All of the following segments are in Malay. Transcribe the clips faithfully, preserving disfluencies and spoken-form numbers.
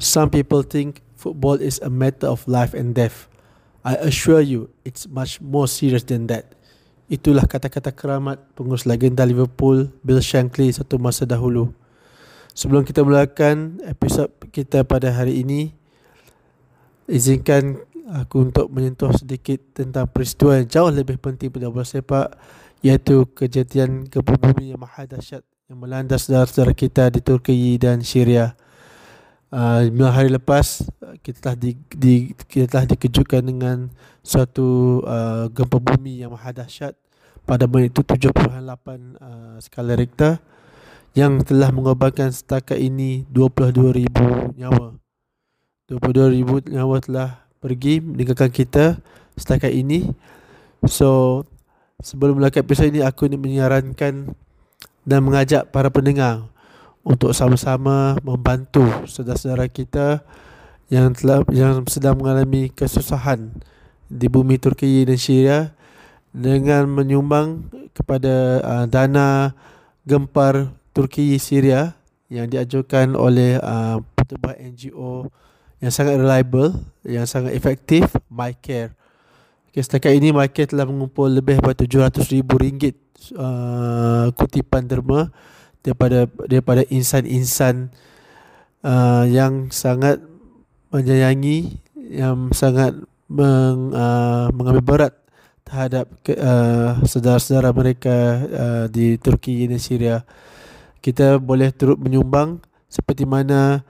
Some people think football is a matter of life and death. I assure you, it's much more serious than that. Itulah kata-kata keramat pengurus legenda Liverpool, Bill Shankly, satu masa dahulu. Sebelum kita mulakan episod kita pada hari ini, izinkan aku untuk menyentuh sedikit tentang peristiwa yang jauh lebih penting pada bola sepak, iaitu kejadian gempa bumi yang maha dahsyat yang melanda saudara-saudara kita di Turki dan Syria. Lima uh, hari lepas kita telah, di, di, kita telah dikejutkan dengan suatu uh, gempa bumi yang maha dahsyat pada magnitudo tujuh puluh lapan uh, skala Richter yang telah mengorbankan setakat ini dua puluh dua ribu nyawa. dua puluh dua ribu nyawa telah pergi meninggalkan kita setakat ini. So sebelum mulakan episod ini, aku nak menyarankan dan mengajak para pendengar untuk sama-sama membantu saudara-saudara kita yang telah yang sedang mengalami kesusahan di bumi Turki dan Syria dengan menyumbang kepada uh, dana gempar Turki Syria yang diajukan oleh uh, pertubuhan N G O yang sangat reliable, yang sangat efektif, MyCare. Okay, setakat ini MyCare telah mengumpul lebih daripada tujuh ratus ribu ringgit uh, kutipan derma daripada daripada insan-insan uh, yang sangat menyayangi, yang sangat meng, uh, mengambil berat terhadap ke, uh, saudara-saudara mereka uh, di Turki dan Syria. Kita boleh turut menyumbang seperti mana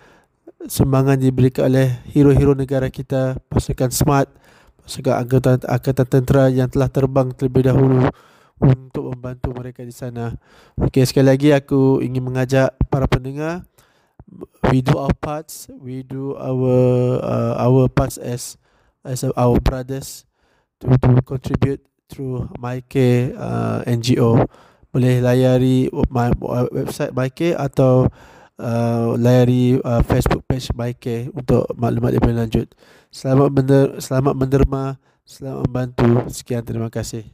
sumbangan diberikan oleh hero-hero negara kita, pasukan SMART, pasukan angkatan, angkatan tentera yang telah terbang terlebih dahulu untuk membantu mereka di sana. Okay, sekali lagi aku ingin mengajak para pendengar, we do our parts, we do our uh, our parts as as our brothers to, to contribute through MyCare uh, N G O. Boleh layari my, my website MyCare atau uh, layari uh, Facebook page MyCare untuk maklumat lebih lanjut. Selamat mener, selamat menderma, selamat membantu. Sekian, terima kasih.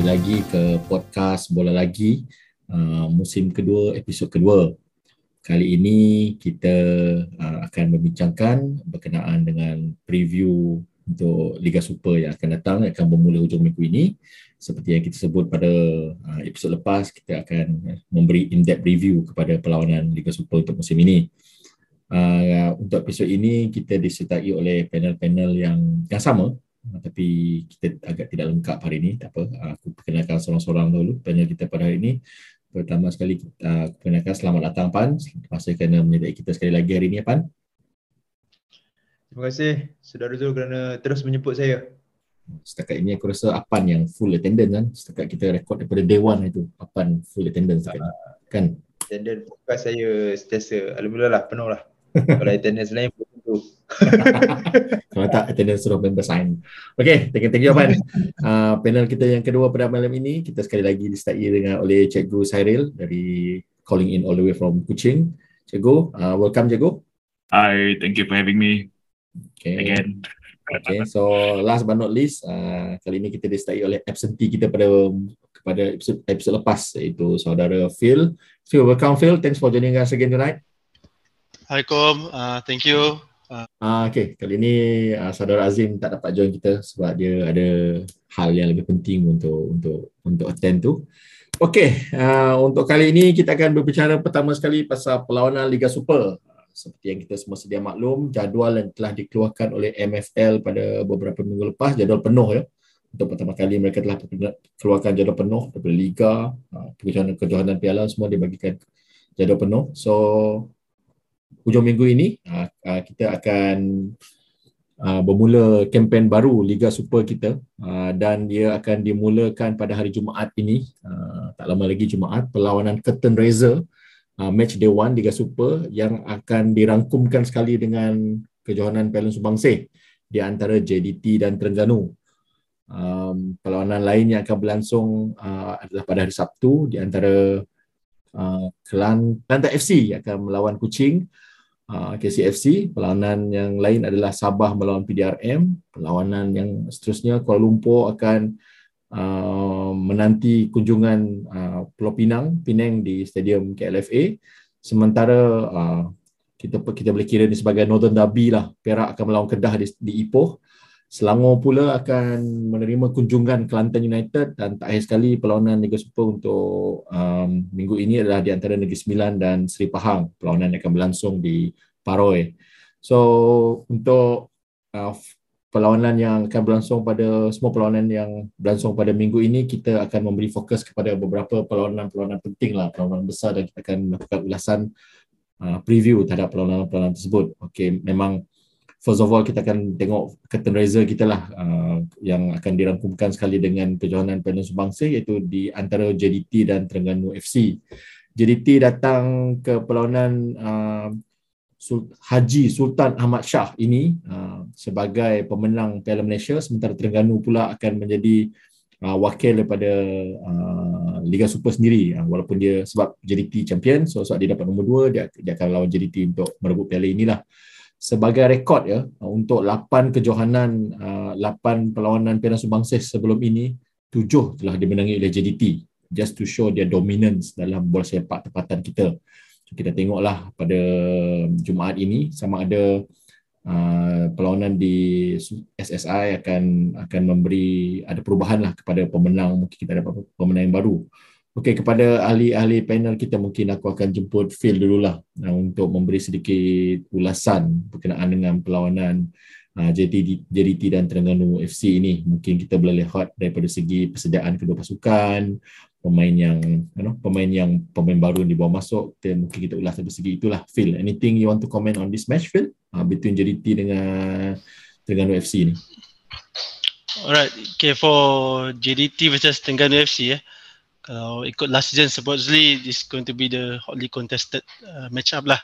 Lagi ke podcast Bola Lagi, uh, musim kedua, episod kedua. Kali ini kita uh, akan membincangkan berkenaan dengan preview untuk Liga Super yang akan datang, yang akan bermula hujung minggu ini. Seperti yang kita sebut pada uh, episod lepas, kita akan memberi in-depth review kepada perlawanan Liga Super untuk musim ini. Uh, untuk episod ini kita disertai oleh panel-panel yang yang sama, tapi kita agak tidak lengkap hari ini. Tak apa, aku perkenalkan seorang-seorang dahulu panel kita pada hari ini. Pertama sekali, aku perkenalkan selamat datang Pan. Terpaksa kerana menyertai kita sekali lagi hari ini, Pan. Terima kasih saudara Zul kerana terus menjemput saya. Setakat ini aku rasa Apan yang full attendance kan. Setakat kita rekod daripada day one itu, Apan full attendance kan? kan? Attendance podcast saya setiasa, alhamdulillah lah, penuh lah. Kalau attendance lain pun kalau tak, attendance suruh member sign. Okay, thank you, thank you Apan. uh, Panel kita yang kedua pada malam ini, kita sekali lagi disertai dengan oleh Cikgu Sairil dari calling in all the way from Kuching. Cikgu, uh, welcome Cikgu. Hi, thank you for having me okay. Again. Okay, so last but not least, uh, kali ini kita disertai oleh absentee kita pada kepada episode, episode lepas, iaitu saudara Phil. So welcome Phil, thanks for joining us again tonight. Hi Kom, uh, thank you. Uh, okay, kali ini uh, saudara Azim tak dapat join kita sebab dia ada hal yang lebih penting untuk untuk untuk attend tu. Okay, uh, untuk kali ini kita akan berbicara pertama sekali pasal perlawanan Liga Super. Uh, seperti yang kita semua sedia maklum, jadual yang telah dikeluarkan oleh M F L pada beberapa minggu lepas, jadual penuh ya. Untuk pertama kali mereka telah keluarkan jadual penuh daripada Liga, uh, kejohanan Piala semua dibagikan jadual penuh. So hujung minggu ini kita akan bermula kempen baru Liga Super kita dan dia akan dimulakan pada hari Jumaat ini. Tak lama lagi Jumaat, perlawanan Curtain Raiser, match day one Liga Super yang akan dirangkumkan sekali dengan kejohanan Piala Sumbangsih di antara J D T dan Terengganu. Um, perlawanan lain yang akan berlangsung uh, adalah pada hari Sabtu di antara uh, Kelantan F C yang akan melawan Kuching, uh, K C F C. Perlawanan yang lain adalah Sabah melawan P D R M. Perlawanan yang seterusnya Kuala Lumpur akan uh, menanti kunjungan uh, Pulau Pinang, Penang di Stadium K L F A. Sementara uh, kita kita boleh kira ni sebagai Northern Derby lah. Perak akan melawan Kedah di, di Ipoh. Selangor pula akan menerima kunjungan Kelantan United, dan terakhir sekali perlawanan Liga Super untuk um, minggu ini adalah di antara Negeri Sembilan dan Seri Pahang. Perlawanan akan berlangsung di Paroi. So untuk uh, perlawanan yang akan berlangsung pada semua perlawanan yang berlangsung pada minggu ini, kita akan memberi fokus kepada beberapa perlawanan-perlawanan penting lah, perlawanan besar, dan kita akan melakukan ulasan uh, preview terhadap perlawanan-perlawanan tersebut. Okey, memang first of all, kita akan tengok curtain raiser kita lah, uh, yang akan dirangkumkan sekali dengan kejohanan Piala Sumbangsih, iaitu di antara J D T dan Terengganu F C. J D T datang ke perlawanan uh, Haji Sultan Ahmad Shah ini uh, sebagai pemenang Piala Malaysia, sementara Terengganu pula akan menjadi uh, wakil daripada uh, Liga Super sendiri, uh, walaupun dia sebab J D T champion, so sebab dia dapat nombor dua, dia, dia akan lawan J D T untuk merebut piala inilah. Sebagai rekod ya, untuk lapan kejohanan, lapan perlawanan Piala Sumbangsih sebelum ini, tujuh telah dimenangi oleh J D T, just to show their dominance dalam bola sepak tempatan kita. So, kita tengoklah pada Jumaat ini sama ada uh, perlawanan di S S I akan akan memberi ada perubahanlah kepada pemenang, mungkin kita dapat pemenang yang baru. Okey, kepada ahli-ahli panel kita, mungkin aku akan jemput Phil dululah uh, untuk memberi sedikit ulasan berkenaan dengan perlawanan uh, J D T dan Terengganu F C ini. Mungkin kita boleh lihat daripada segi persediaan kedua pasukan, pemain yang you know, pemain yang pemain baru yang dibawa masuk, dan mungkin kita ulas dari segi itulah. Phil, anything you want to comment on this match, Phil? Uh, between J D T dengan Terengganu F C ni. Alright, okay, for J D T versus Terengganu F C ya. Eh? Kalau ikut last season, supposedly this is going to be the hotly contested uh, match-up lah.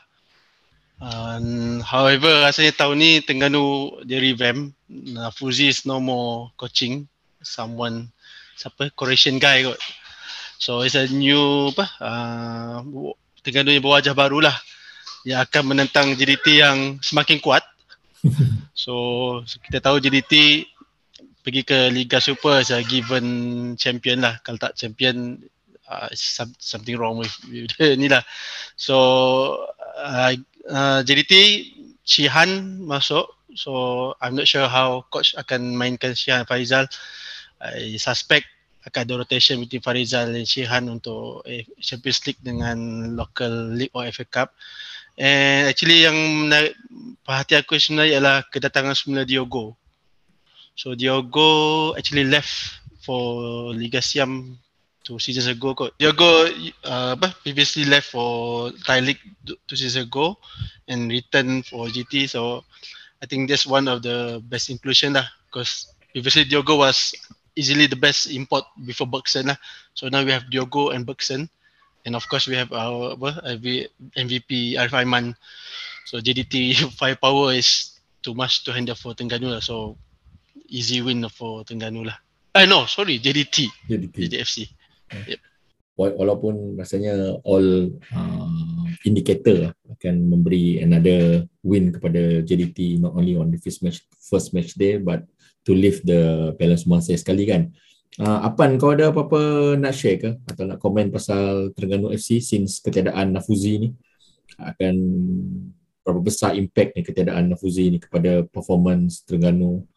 Um, however, rasanya tahun ni Terengganu dia revamp. Nafuzi is no more coaching. Someone, siapa? Croatian guy kot. So it's a new, apa? Uh, Terengganu yang berwajah baru lah, yang akan menentang J D T yang semakin kuat. So kita tahu J D T pergi ke Liga Super as a given champion lah. Kalau tak champion, uh, something wrong with, with ni lah. So uh, uh, J D T, Shihan masuk. So I'm not sure how coach akan mainkan Shihan Farizal. I suspect akan ada rotation between Farizal dan Shihan untuk eh, Champions League dengan local league or F A Cup. And actually yang menarik perhatian aku sebenarnya ialah kedatangan semula Diogo. So Diogo actually left for Liga Siam two seasons ago kot. Diogo uh, apa, previously left for Thai League two seasons ago and returned for J T. So I think that's one of the best inclusion lah, because previously Diogo was easily the best import before Berkson lah. So now we have Diogo and Berkson, and of course we have our apa, M V P Arif Aiman. So J D T firepower is too much to handle for Terengganu lah. So easy win for Terengganu lah. Ah no, sorry, J D T. J D T F C. Yep. Walaupun rasanya all uh, indicator akan memberi another win kepada J D T, not only on the first match first match day but to lift the balance masa sekali kan. Uh, Apan, kau ada apa-apa nak share ke atau nak komen pasal Terengganu F C since ketiadaan Nafuzi ni? Akan berapa besar impact ni ketiadaan Nafuzi ni kepada performance Terengganu?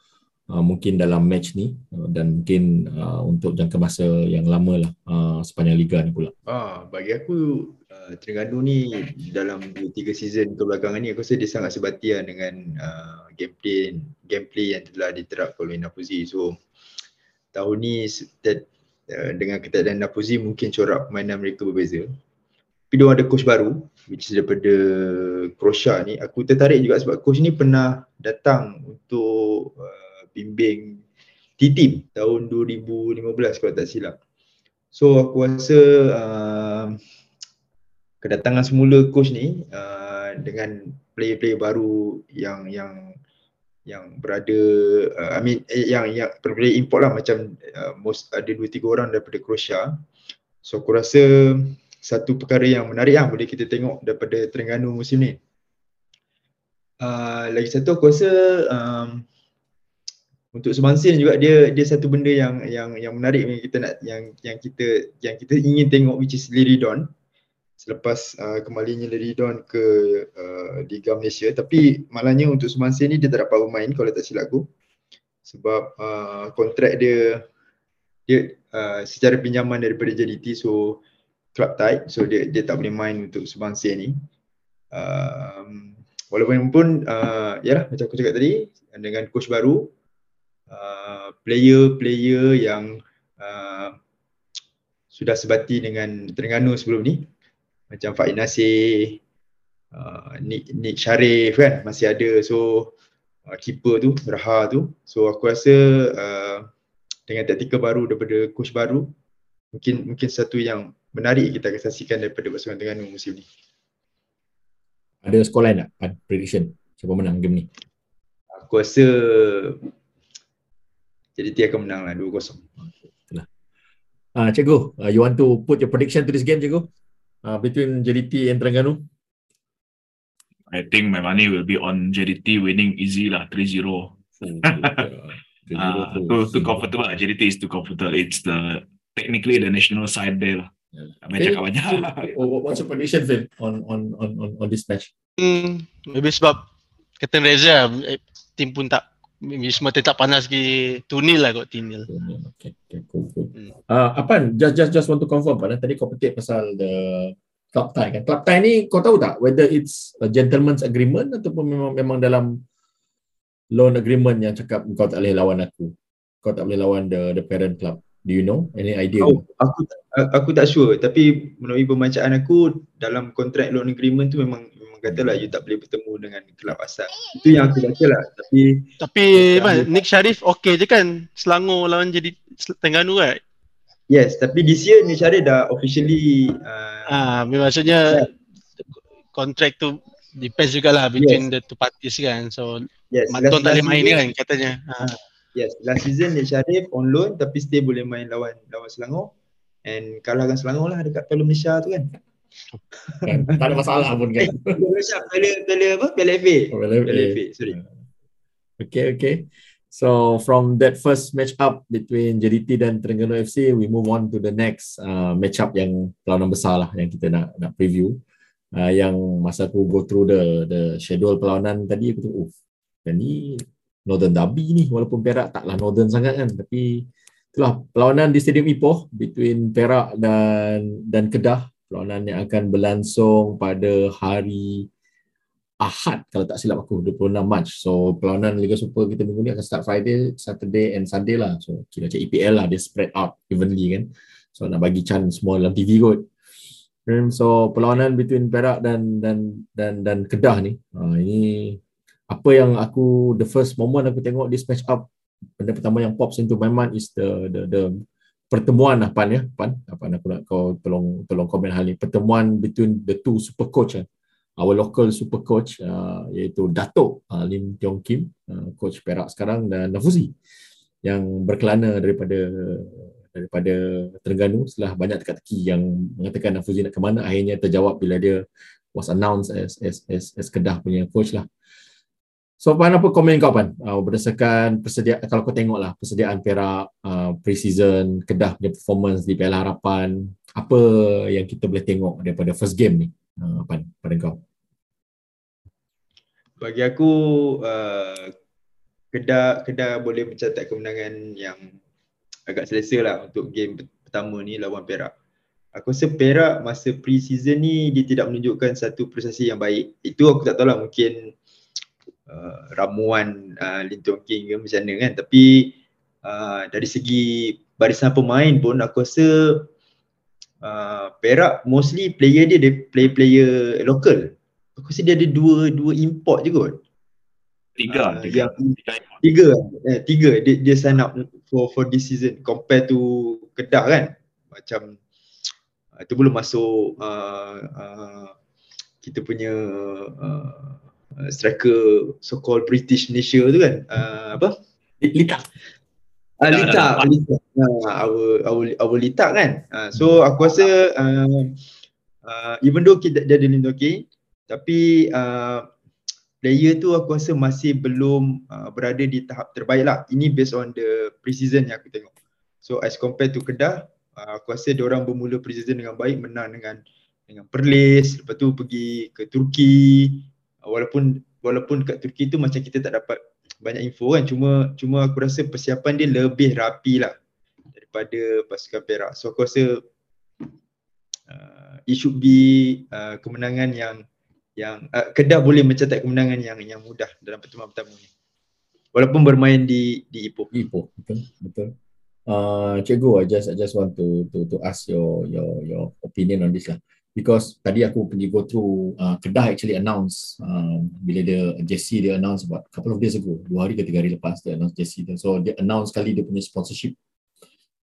Uh, mungkin dalam match ni uh, dan mungkin uh, untuk jangka masa yang lama lah uh, sepanjang Liga ni pula. Ah, bagi aku uh, Terengganu ni dalam tiga season kebelakangan ni aku rasa dia sangat sebatian dengan uh, gameplay gameplay yang telah diterapkan oleh Nafuzi. So tahun ni that, uh, dengan ketiadaan Nafuzi mungkin corak permainan mereka berbeza. Tapi dia ada coach baru, which is daripada Croatia ni. Aku tertarik juga sebab coach ni pernah datang untuk uh, bimbing T-Team tahun dua ribu lima belas kalau tak silap. So aku rasa uh, kedatangan semula coach ni uh, dengan player-player baru yang yang yang berada uh, I mean yang yang player import lah, macam uh, most ada dua tiga orang daripada Croatia. So aku rasa satu perkara yang menarik lah boleh kita tengok daripada Terengganu musim ni. Uh, lagi satu aku rasa um, untuk Sumbangsih juga dia dia satu benda yang yang yang menarik yang kita nak yang yang kita yang kita ingin tengok, which is Liridon. Selepas uh, kembalinya Liridon ke uh, Liga Malaysia, tapi malangnya untuk Sumbangsih ni dia tak dapat bermain kalau tak silap aku, sebab uh, kontrak dia dia uh, secara pinjaman daripada J D T, so club tight, so dia dia tak boleh main untuk Sumbangsih ni. Um, walaupun uh, yalah macam aku cakap tadi, dengan coach baru, uh, player-player yang uh, sudah sebati dengan Terengganu sebelum ni, macam Fahid Nasir, uh, Nick, Nick Sharif kan masih ada, so uh, keeper tu, Raha tu. So aku rasa uh, dengan taktikal baru daripada coach baru, mungkin mungkin satu yang menarik kita akan saksikan daripada pasukan Terengganu musim ni. Ada scoreline tak? Ada prediction siapa menang game ni? Aku rasa J D T akan menang lah dua kosong. Okay. Uh, Cikgu, uh, you want to put your prediction to this game, Cikgu? Uh, between J D T and Terengganu? I think my money will be on J D T winning easy lah, three zero. Oh, uh, too, too comfortable lah, J D T is too comfortable. It's the technically the national side there lah. Yeah. Hey, what's your prediction, Phil, on on on on this match? Hmm, maybe sebab Captain Reza tim pun tak, maybe semua tetap panas lagi, two nil lah kot, two nil. Okay, okay, cool, cool. Hmm. Uh, Apan, just just just want to confirm, Apan, tadi kau petik pasal the club tie kan? Club tie ni kau tahu tak whether it's a gentleman's agreement ataupun memang memang dalam loan agreement yang cakap kau tak boleh lawan aku, kau tak boleh lawan the the parent club? Do you know? Any idea? Oh, aku aku tak sure, tapi melalui pembacaan aku dalam kontrak loan agreement tu memang memang katalah you tak boleh bertemu dengan kelab asal. Itu yang aku baca lah, tapi tapi man, Nick Sharif okey je kan Selangor lawan jadi Terengganu kan? Right? Yes, tapi this year Nick Sharif dah officially uh, ah maksudnya kontrak tu depends jugalah between yes. the two parties kan. So yes, Manton tak boleh main ni kan katanya. Ha. Yes, last season Nick Sharif on loan tapi still boleh main lawan lawan Selangor and kalahkan Selangor lah dekat Piala Malaysia tu kan. Kan tak ada masalah pun kan. Piala Malaysia, Piala Piala apa? Piala F A. Oh, Piala F A, sorry. Okay, okay. So from that first match up between J D T dan Terengganu F C, we move on to the next uh, match up yang perlawanan besar lah yang kita nak nak preview. Uh, yang masa aku go through the the schedule perlawanan tadi aku tu, oh, dan ni Northern Derby ni, walaupun Perak taklah Northern sangat kan, tapi itulah perlawanan di Stadium Ipoh between Perak dan dan Kedah. Perlawanan yang akan berlangsung pada hari Ahad kalau tak silap aku, dua puluh enam Mac. So perlawanan Liga Super kita minggu ni akan start Friday, Saturday and Sunday lah. So kira macam E P L lah, dia spread out evenly kan. So nak bagi chance semua dalam T V kot. So perlawanan between Perak dan dan dan dan Kedah ni, ha, ini apa yang aku, the first moment aku tengok this match up, benda pertama yang pops into my mind is the the, the pertemuan lah, Pan ya, Pan, Pan aku nak kau tolong tolong komen hal ni, pertemuan between the two super coach, eh. Our local super coach, uh, iaitu Dato' uh, Lim Teong Kim, uh, coach Perak sekarang, dan Nafuzi yang berkelana daripada daripada Terengganu setelah banyak teka-teki yang mengatakan Nafuzi nak ke mana, akhirnya terjawab bila dia was announced as as as, as Kedah punya coach lah. So Pan, apa komen kau Pan? Uh, berdasarkan persediaan, kalau kau tengoklah persediaan Perak, uh, pre-season, Kedah punya performance di Piala Harapan, apa yang kita boleh tengok daripada first game ni, uh, Pan, pada kau? Bagi aku, uh, Kedah Kedah boleh mencatat kemenangan yang agak selesa lah untuk game pertama ni lawan Perak. Aku rasa Perak masa pre-season ni dia tidak menunjukkan satu prestasi yang baik. Itu aku tak tahu lah, mungkin Uh, ramuan uh, Lim Teong Kim ke macam mana kan, tapi uh, dari segi barisan pemain pun aku rasa uh, Perak mostly player dia, dia player-player lokal. Aku rasa dia ada dua dua import je kot, tiga uh, tiga yang, tiga eh, tiga dia, dia sign up for for this season compare to Kedah kan, macam itu belum masuk uh, uh, kita punya uh, uh, striker so called British Malaysia tu kan, uh, apa? Litak. Ah, Litak, Litak. Our our our Litak kan. Uh, so aku rasa uh, uh, even though kita dia ada Lim Teong Kim, tapi uh, player tu aku rasa masih belum uh, berada di tahap terbaik lah. Ini based on the pre-season yang aku tengok. So as compared to Kedah, uh, aku rasa diorang bermula pre-season dengan baik, menang dengan dengan Perlis, lepas tu pergi ke Turki. Walaupun walaupun kat Turki tu macam kita tak dapat banyak info kan, cuma cuma aku rasa persiapan dia lebih rapi lah daripada pasukan Perak. So aku rasa uh, it should be uh, kemenangan yang yang uh, Kedah boleh mencetak kemenangan yang yang mudah dalam pertemuan pertama ni, walaupun bermain di di Ipoh. Ipoh, betul betul. Uh, cikgu, I just I just want to to to ask your your your opinion on this lah. Because tadi aku pergi go through, uh, Kedah actually announce, um, bila dia J C dia announce about couple of days ago, dua hari ke tiga hari lepas dia announce J C dia. So dia announce kali dia punya sponsorship,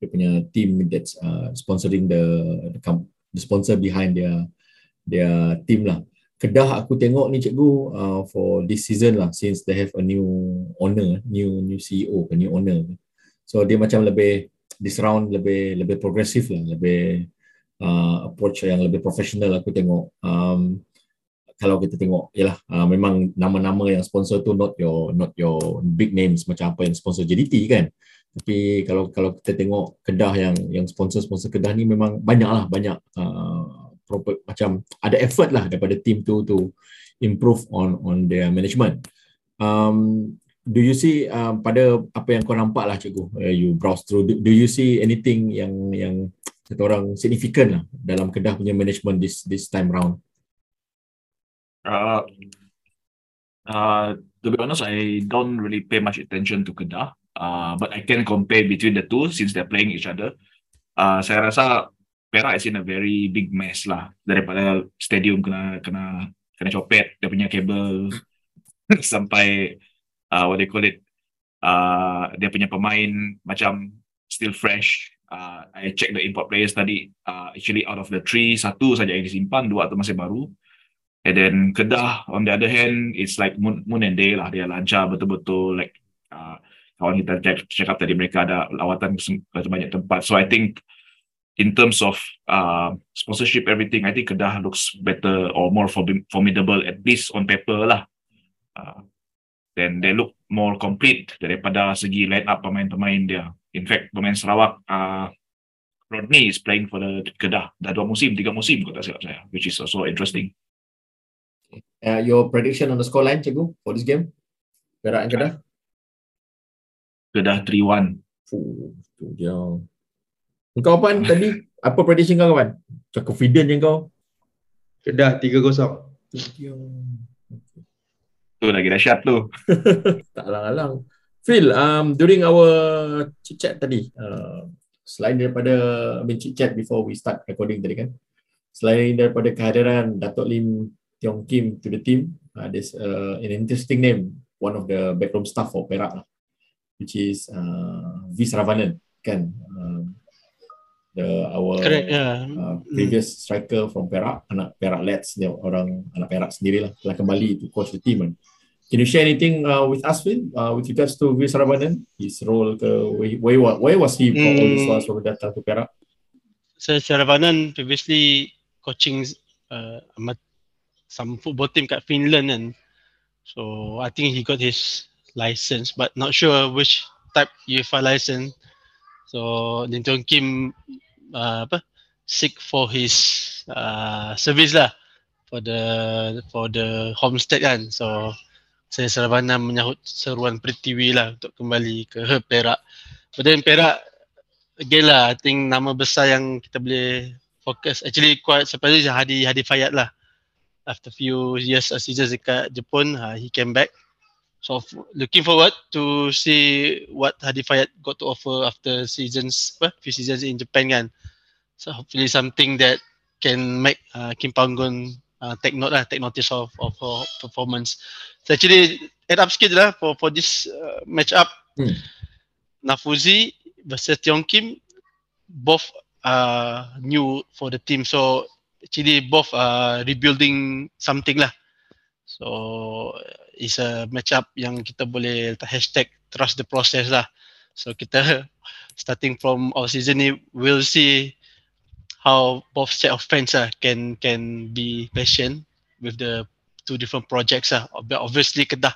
dia punya team that's uh, sponsoring the, the the sponsor behind their their team lah. Kedah aku tengok ni cikgu, uh, for this season lah, since they have a new owner, new new C E O, a new owner. So dia macam lebih this round lebih lebih progresif lah, lebih Uh, approach yang lebih profesional aku tengok. Um, kalau kita tengok, yalah, uh, memang nama-nama yang sponsor tu not your not your big names macam apa yang sponsor J D T kan. Tapi kalau kalau kita tengok Kedah yang yang sponsor-sponsor Kedah ni memang banyaklah banyak, uh, proper, macam ada effort lah daripada team tu to improve on on their management. Um, do you see, uh, pada apa yang kau nampak lah cikgu, uh, you browse through, do, do you see anything yang yang kata orang signifikan lah dalam Kedah punya management this this time round? Uh, uh, to be honest, I don't really pay much attention to Kedah, uh, but I can compare between the two since they're playing each other. Uh, saya rasa Perak is in a very big mess lah, daripada stadium kena kena kena copet dia punya kabel sampai uh, what they call it, uh, dia punya pemain macam still fresh. Uh, I check the import players tadi, uh, actually out of the three, satu saja yang disimpan, dua tu masih baru. And then Kedah on the other hand, it's like moon, moon and day lah, dia lancar betul-betul, like uh, kawan kita cakap, cakap tadi mereka ada lawatan ke banyak tempat. So I think in terms of uh, sponsorship everything, I think Kedah looks better or more formidable at least on paper lah. Uh, then they look more complete daripada segi line up pemain-pemain dia. In fact, pemain Sarawak, uh, Rodney is playing for the Kedah. Dah dua musim, tiga musim kalau tak silap saya, which is also interesting. Uh, your prediction on the scoreline, cikgu, for this game? Perak and Kedah? Kedah three one. Oh, itu dia. Kau apaan tadi? Apa prediction kau, kawan? Macam confident je kau. Kedah tiga kosong. Tu lagi dahsyat tu. Tak alang-alang. Phil, um, during our chit-chat tadi, uh, selain daripada, I mean chit-chat before we start recording tadi kan, selain daripada kehadiran Dato' Lim Teong Kim to the team, uh, there's uh, an interesting name, one of the backroom staff for Perak, which is uh, V. Saravanan, kan? Uh, the, our Correct, yeah. uh, previous mm. striker from Perak, anak Perak Lads, dia orang anak Perak sendirilah, telah kembali to coach the team kan. Can you share anything uh, with us, Phil, uh, with regards to V. Saravanan, his role, ke, where, where, where was he for mm. all this while from datang to Perak? So Saravanan previously coaching uh, some football team kat Finland and so I think he got his license but not sure which type UEFA license. So Lim Teong Kim uh, apa, seek for his uh, service lah for the for the homestead kan. So saya Saravanan menyahut seruan Pertiwi lah untuk kembali ke Perak. But then Perak, again lah, I think nama besar yang kita boleh fokus, actually quite surprising, Hadi Hadi Fahyad lah. After few years or seasons dekat Jepun, uh, he came back. So looking forward to see what Hadi Fahyad got to offer after seasons, well, few seasons in Japan kan. So hopefully something that can make uh, Kim Panggon Uh, take note lah, take notice of of her performance. So actually add up sikit lah for for this uh, match up. Hmm. Nafuzi versus Teong Kim, both uh, new for the team. So actually both uh, rebuilding something lah. So So it's a matchup yang kita boleh hashtag trust the process lah. So kita starting from our season ni, we'll see how both set of fans lah can can be patient with the two different projects lah. Obviously Kedah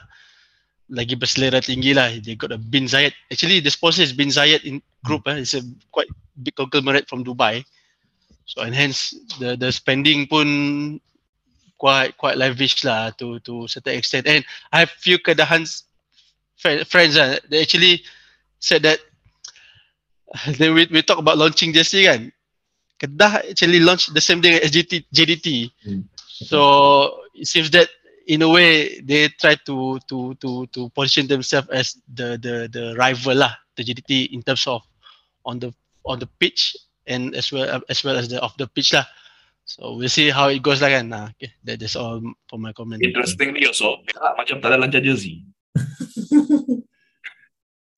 lagi berselera tinggi lah. They got a bin Zayed. Actually the sponsor is bin Zayed in group. Eh. It's a quite big conglomerate from Dubai. So and hence the the spending pun quite quite lavish lah to to certain extent. And I have few Kedahan friends lah. They actually said that they we we talk about launching jersey kan. Kedah actually launched the same day as J D T. Mm. So it seems that in a way they try to to to to position themselves as the the the rival lah to J D T in terms of on the on the pitch and as well as well as the off the pitch lah. So we'll see how it goes lah kan. Nah, okay, that is all for my comment. Interestingly also, Perak macam tak ada lancar jersey.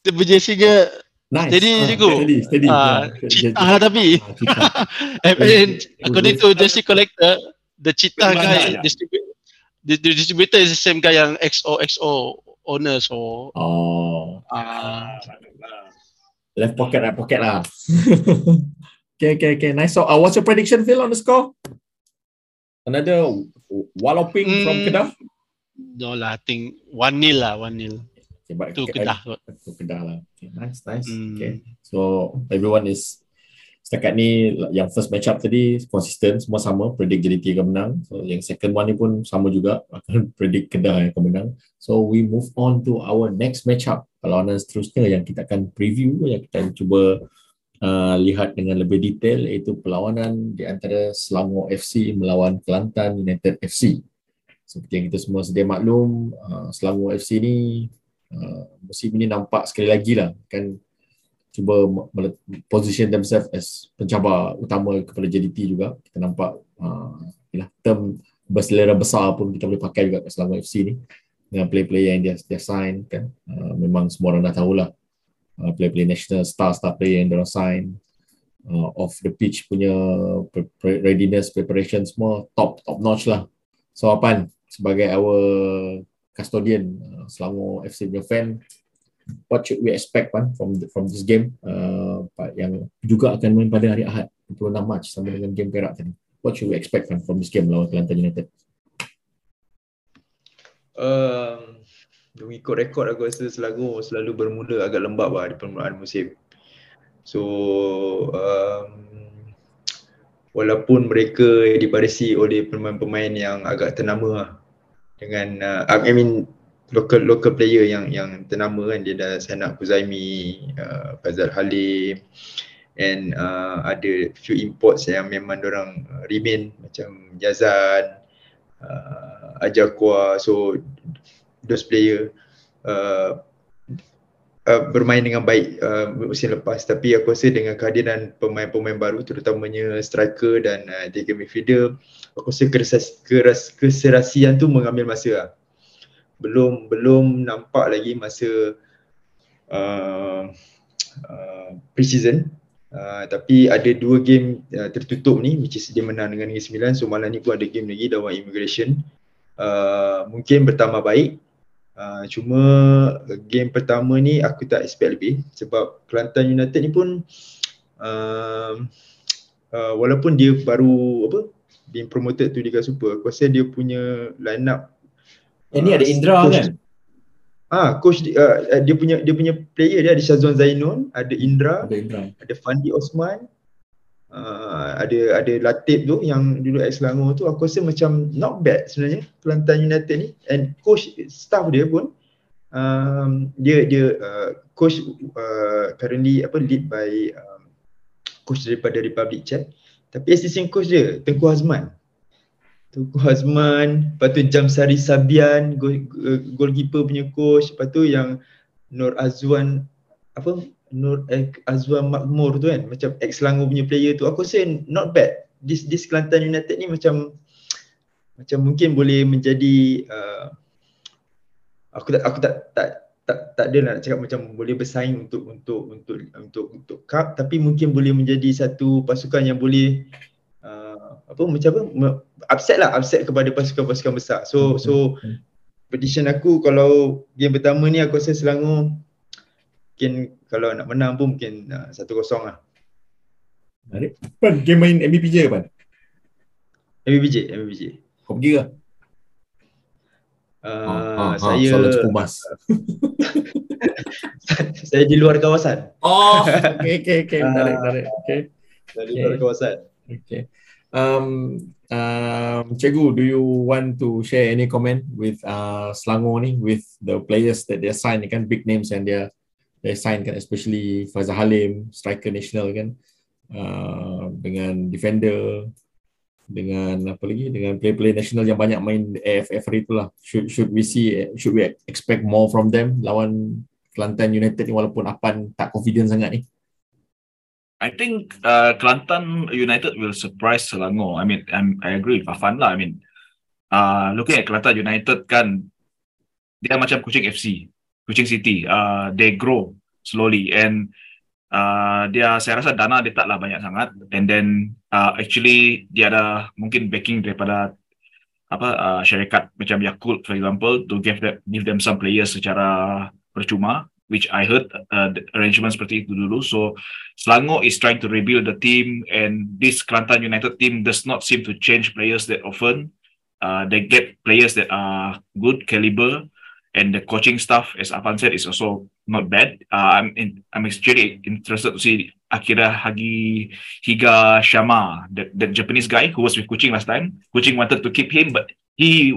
Dia berjersinya nice. Steady je uh, go. Ah, citah lah tapi. And, and according to jersey collector, the citah guy distribute. The, the distributor is the same guy yang X O X O owner, so oh uh, left pocket, right pocket lah. Okay, okay, okay, nice. So uh, what's your prediction, Phil, on the score? Another walloping mm, from Kedah? No lah, I think one nil lah, one nil okay, to Kedah. To Kedah lah, okay, nice, nice mm. Okay, so everyone is setakat ni yang first match up tadi konsisten semua sama, predict J D T akan menang. So yang second one ni pun sama juga, akan predict Kedah yang akan menang. So we move on to our next match up. Kalau anda seterusnya yang kita akan preview, yang kita cuba uh, lihat dengan lebih detail, iaitu perlawanan di antara Selangor F C melawan Kelantan United F C. Seperti yang kita semua sedia maklum, uh, Selangor F C ni uh, musim ini nampak sekali lagi lah kan cuba position themselves as pencabar utama kepada J D T juga. Kita nampak uh, yalah, term berselera besar pun kita boleh pakai juga kat Selangor F C ni dengan player-player yang dia, dia sign kan. Uh, memang semua orang dah tahulah uh, player-player national, star-star player yang dia orang sign, uh, off the pitch punya readiness, preparation semua top top notch lah. So Apan sebagai our custodian uh, Selangor F C punya fan, what should we expect Pan from the, from this game uh, yang juga akan main pada hari Ahad dua puluh enam Mac sama dengan game Perak tadi? What should we expect Pan from this game lawan Kelantan United? Um, mengikut rekod aku rasa Selangor selalu bermula agak lembab lah di permulaan musim. So um, walaupun mereka dibarisi oleh pemain-pemain yang agak ternama lah, dengan uh, I mean local local player yang yang ternama kan, dia dah sign up Huzaimi, uh, Fazal Halim, and uh, ada few imports yang memang orang remain macam Yazan, uh, Ajakwa. So those player uh, uh, bermain dengan baik uh, musim lepas, tapi aku rasa dengan kehadiran pemain-pemain baru terutamanya striker dan uh, tiga midfielder, aku rasa keras, keras, keserasian tu mengambil masa lah. Belum belum nampak lagi masa uh, uh, pre-season, uh, tapi ada dua game uh, tertutup ni which is dia menang dengan Negeri Sembilan. So malam ni pun ada game lagi lawan Immigration, uh, mungkin bertambah baik. uh, Cuma game pertama ni aku tak expect lebih, sebab Kelantan United ni pun uh, uh, walaupun dia baru apa being promoted to Liga Super, aku rasa dia punya line up Eh, ni ada Indra coach, kan? Ah, coach uh, dia punya dia punya player dia ada Syazwan Zainun, ada Indra, ada Indra, ada Fandi Osman, uh, ada ada Latif tu yang dulu ex Selangor tu. Aku rasa macam not bad sebenarnya Kelantan United ni, and coach staff dia pun um, dia dia uh, coach uh, currently apa lead by um, coach daripada Republic Czech, tapi assistant coach dia Tengku Hazman. Tengku Hazman, lepas tu Jamsari Sabian, goal, goalkeeper punya coach, lepas tu yang Nur Azwan apa Nur eh, Azwan Makmur tu kan, macam ex Selangor punya player tu. Aku rasa not bad. This this Kelantan United ni macam macam mungkin boleh menjadi uh, aku tak aku tak tak tak tak ada nak cakap macam boleh bersaing untuk untuk untuk untuk untuk cup, tapi mungkin boleh menjadi satu pasukan yang boleh uh, apa macam apa upset lah, upset kepada pasukan-pasukan besar. So hmm. so prediction aku kalau game pertama ni aku rasa Selangor mungkin kalau nak menang pun mungkin uh, satu kosong lah. Menarik. Pan, game main M B P J ke Pan? M B P J, M B P J. Kau pergi ke? Uh, ha, ha, saya saya di luar kawasan. Oh, okey okey okey. Menarik, menarik. Okey. Dari luar kawasan. Okey. Um um Cikgu, do you want to share any comment with uh Selangor ni, with the players that they sign kan, big names and they they sign kan, especially Fazal Halim, striker national kan, uh, dengan defender, dengan apa lagi, dengan player-player national yang banyak main A F F hari itulah. Should should we see, should we expect more from them lawan Kelantan United ni, walaupun Apan tak confident sangat ni? I think uh, Kelantan United will surprise Selangor. I mean, I'm, I agree with Afan lah. I mean, uh, looking at Kelantan United kan, dia macam Kuching F C, Kuching City. Uh, they grow slowly and uh, dia, saya rasa dana dia taklah banyak sangat. And then uh, actually dia ada mungkin backing daripada apa uh, syarikat macam Yakult for example, to give them, give them some players secara percuma, which I heard uh, the arrangement seperti itu dulu. So Selangor is trying to rebuild the team, and this Kelantan United team does not seem to change players that often. Uh, they get players that are good caliber, and the coaching staff, as Afan said, is also not bad. Uh, I'm in, I'm actually interested to see Akira Hagi Higa Shama, the, the Japanese guy who was with Kuching last time. Kuching wanted to keep him, but he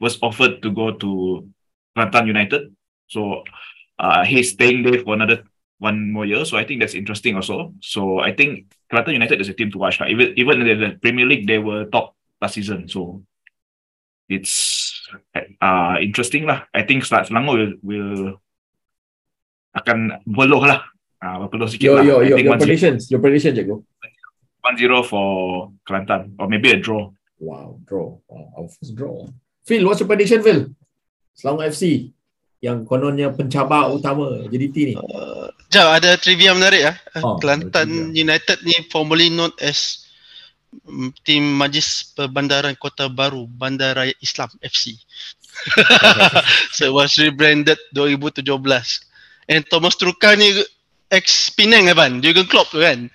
was offered to go to Kelantan United. So uh, he's staying there for another one more year. So I think that's interesting also. So I think Kelantan United is a team to watch. Right? Even even in the Premier League, they were top last season. So it's uh, interesting lah. I think Selangor will, will akan berpeluh lah. Uh, berpeluh sikit yo, lah. Yo, yo, your predictions, your prediction, Cikgu. one zero for Kelantan, or maybe a draw. Wow, draw. Wow, first draw. Phil, what's your prediction, Phil? Selangor F C, yang kononnya pencabar utama J D T ni. Uh, jom, ada trivia menarik lah. Oh, Kelantan United ni formerly known as um, Tim Majlis Perbandaran Kota Baru Bandaraya Islam F C. So it was rebranded twenty seventeen. And Thomas Truka ni ex Penang kan? Jurgen Klopp tu kan?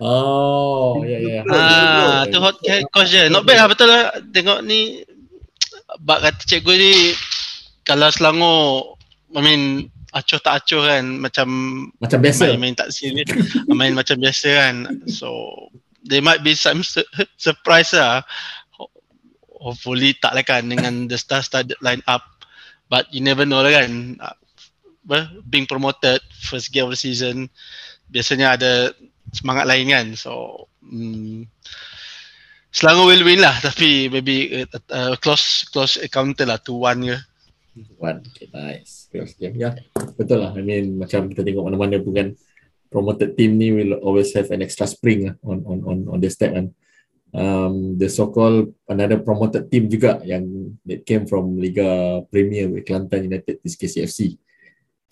Oh, ya yeah, ya. Yeah. Ah, tu hot coach je. Not bad lah, betul lah. Tengok ni, bak kata cikgu ni, kalau Selangor, I mean, acuh tak acuh kan, macam macam biasa, main, main tak serius, main macam biasa kan. So there might be some su surprise lah. Hopefully tak lah kan, dengan the star-studded line up, but you never know lah kan. Being promoted first game of the season, biasanya ada semangat lain kan. So hmm, Selangor will win lah, tapi maybe uh, uh, close close counter lah, two one ke. One, okay, nice. Ya, betul lah. I mean, macam kita tengok mana-mana pun kan, promoted team ni will always have an extra spring lah on on on on the step kan. Um, the so-called another promoted team juga yang that came from Liga Premier with Kelantan United is K C F C.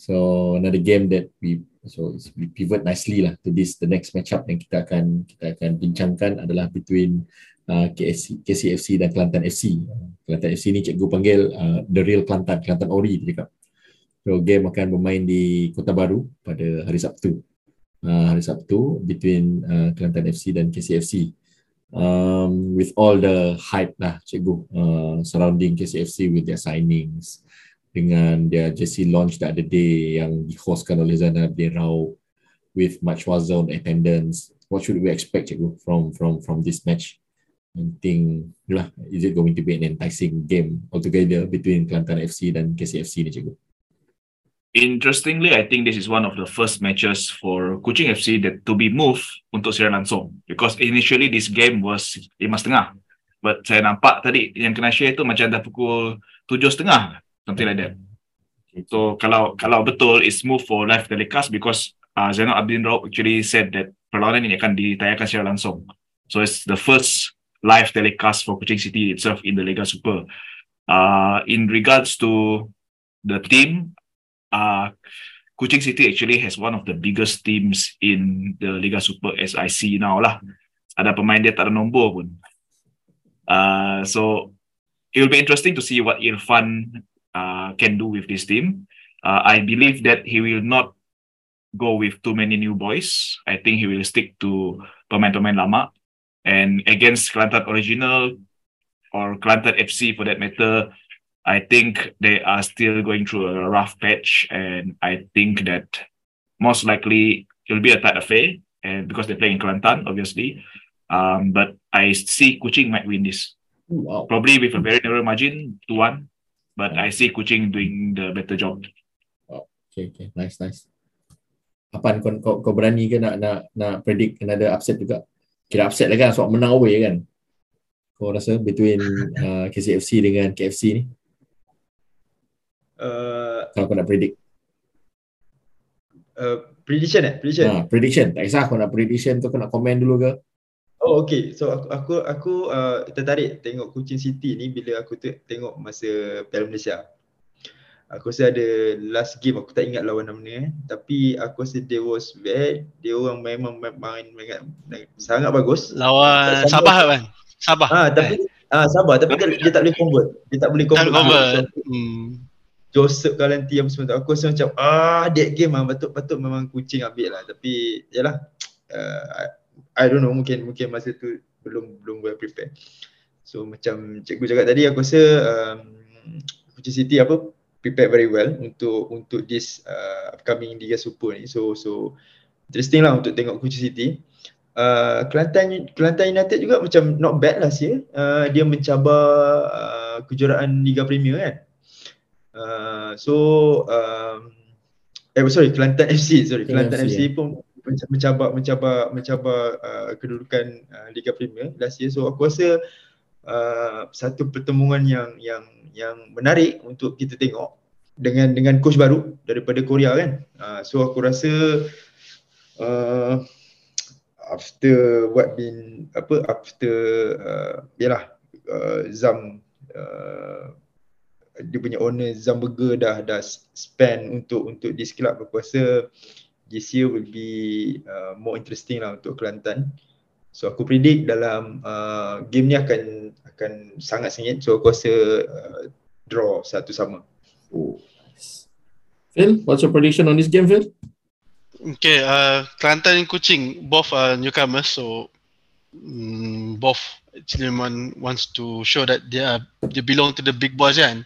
So another game that we so it's, we pivot nicely lah to this. The next matchup yang kita akan kita akan bincangkan adalah between Uh, K C F C dan Kelantan F C. Kelantan F C ni cikgu panggil uh, The Real Kelantan, Kelantan Ori dia cakap. So game akan bermain di Kota Baru pada hari Sabtu. Uh, hari Sabtu between uh, Kelantan F C dan K C F C. Um, with all the hype lah cikgu uh, surrounding K C F C with their signings, dengan their jersey launch the other day yang dihostkan oleh Zainal Abidin Raoq, with much warzone attendance. What should we expect cikgu from from from this match? I think lah, is it going to be an enticing game altogether between Kelantan F C dan K C F C ni cikgu? Interestingly, I think this is one of the first matches for Kuching F C that to be moved untuk siaran langsung, because initially this game was lima setengah, but saya nampak tadi yang kena share tu macam dah pukul tujuh setengah, something like that. So kalau kalau betul it's moved for live telecast, because uh, Zainal Abidin Raoq actually said that perlawanan ini akan ditayangkan secara langsung. So it's the first live telecast for Kuching City itself in the Liga Super. Uh, in regards to the team, uh, Kuching City actually has one of the biggest teams in the Liga Super as I see now lah. ada pemain dia tak ada nombor pun. Uh, so it will be interesting to see what Irfan uh, can do with this team. Uh, I believe that he will not go with too many new boys. I think he will stick to pemain-pemain lama. And against Kelantan Original or Kelantan F C for that matter, I think they are still going through a rough patch, and I think that most likely it will be a tight affair, and because they play in Kelantan, obviously. Um, but I see Kuching might win this. Wow. Probably with a very narrow margin, two one. But I see Kuching doing the better job. Oh, okay, okay. Nice, nice. Apa kau, kau, kau berani ke nak, nak, nak predict another upset juga? Kira upset lah kan, sebab menang away kan? Kau rasa between uh, K C F C dengan K F C ni? Uh, kalau kau nak predict uh, prediction eh prediction ha, prediction tak kisah kau nak prediction tu, kau nak komen dulu ke? Oh okey, so aku aku aku uh, tertarik tengok Kuching City ni bila aku te- tengok masa Piala Malaysia. Aku rasa ada last game aku tak ingat lawan namanya, tapi aku rasa they was bad, dia orang memang main sangat bagus lawan Sabah kan. Sabah ah ha, tapi ah ha, Sabah tapi dia, dia tak boleh convert, dia tak boleh convert. Joseph Galanti yang semua tu, aku rasa macam ah that game ah patut-patut memang Kuching ambil lah, tapi yalah uh, I, I don't know, mungkin mungkin masa tu belum belum well prepare. So macam cikgu cakap tadi, aku rasa um, Kuching City apa prepare very well untuk untuk this uh, upcoming Liga Super ni. So so interesting lah untuk tengok Kuching City. Uh, Kelantan Kelantan United juga macam not bad lah sih. Uh, dia mencabar uh, kejuaraan Liga Premier kan. Uh, so um, eh sorry Kelantan F C sorry Kelantan F C, F C pun mencabar mencabar mencabar uh, kedudukan uh, Liga Premier last year. So aku rasa uh, satu pertemuan yang yang yang menarik untuk kita tengok dengan dengan coach baru daripada Korea kan. Uh, so aku rasa uh, after what been apa after uh, yalah uh, Zam uh, dia punya owner Zamberger dah dah spend untuk untuk this club, aku rasa this year will be uh, more interesting lah untuk Kelantan. So aku predict dalam uh, game ni akan akan sangat sengit, so aku rasa uh, draw satu sama. Oh. Phil, what's your prediction on this game, Phil? Okay, uh, Kelantan and Kuching both are newcomers, so um, both Ciliman wants to show that they are, they belong to the big boys kan.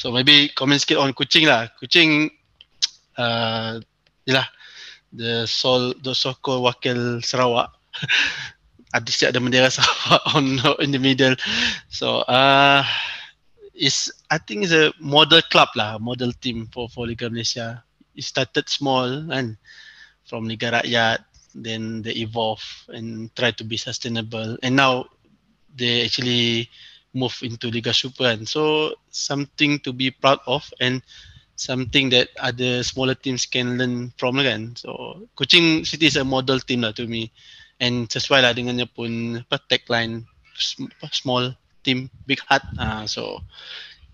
So maybe comment sikit on Kuching lah. Kuching uh, yelah the sol the sokol wakil Sarawak. Ada siap ada bendera Sarawak on in the middle. So uh, is I think is a model club lah, model team for for Liga Malaysia. It started small kan, from Liga Rakyat, then they evolve and try to be sustainable, and now they actually move into Liga Super, and so something to be proud of and something that other smaller teams can learn from again. So Kuching City is a model team lah to me, and sesuai lah dengan dia pun apa tagline, small team big heart. Ah uh, so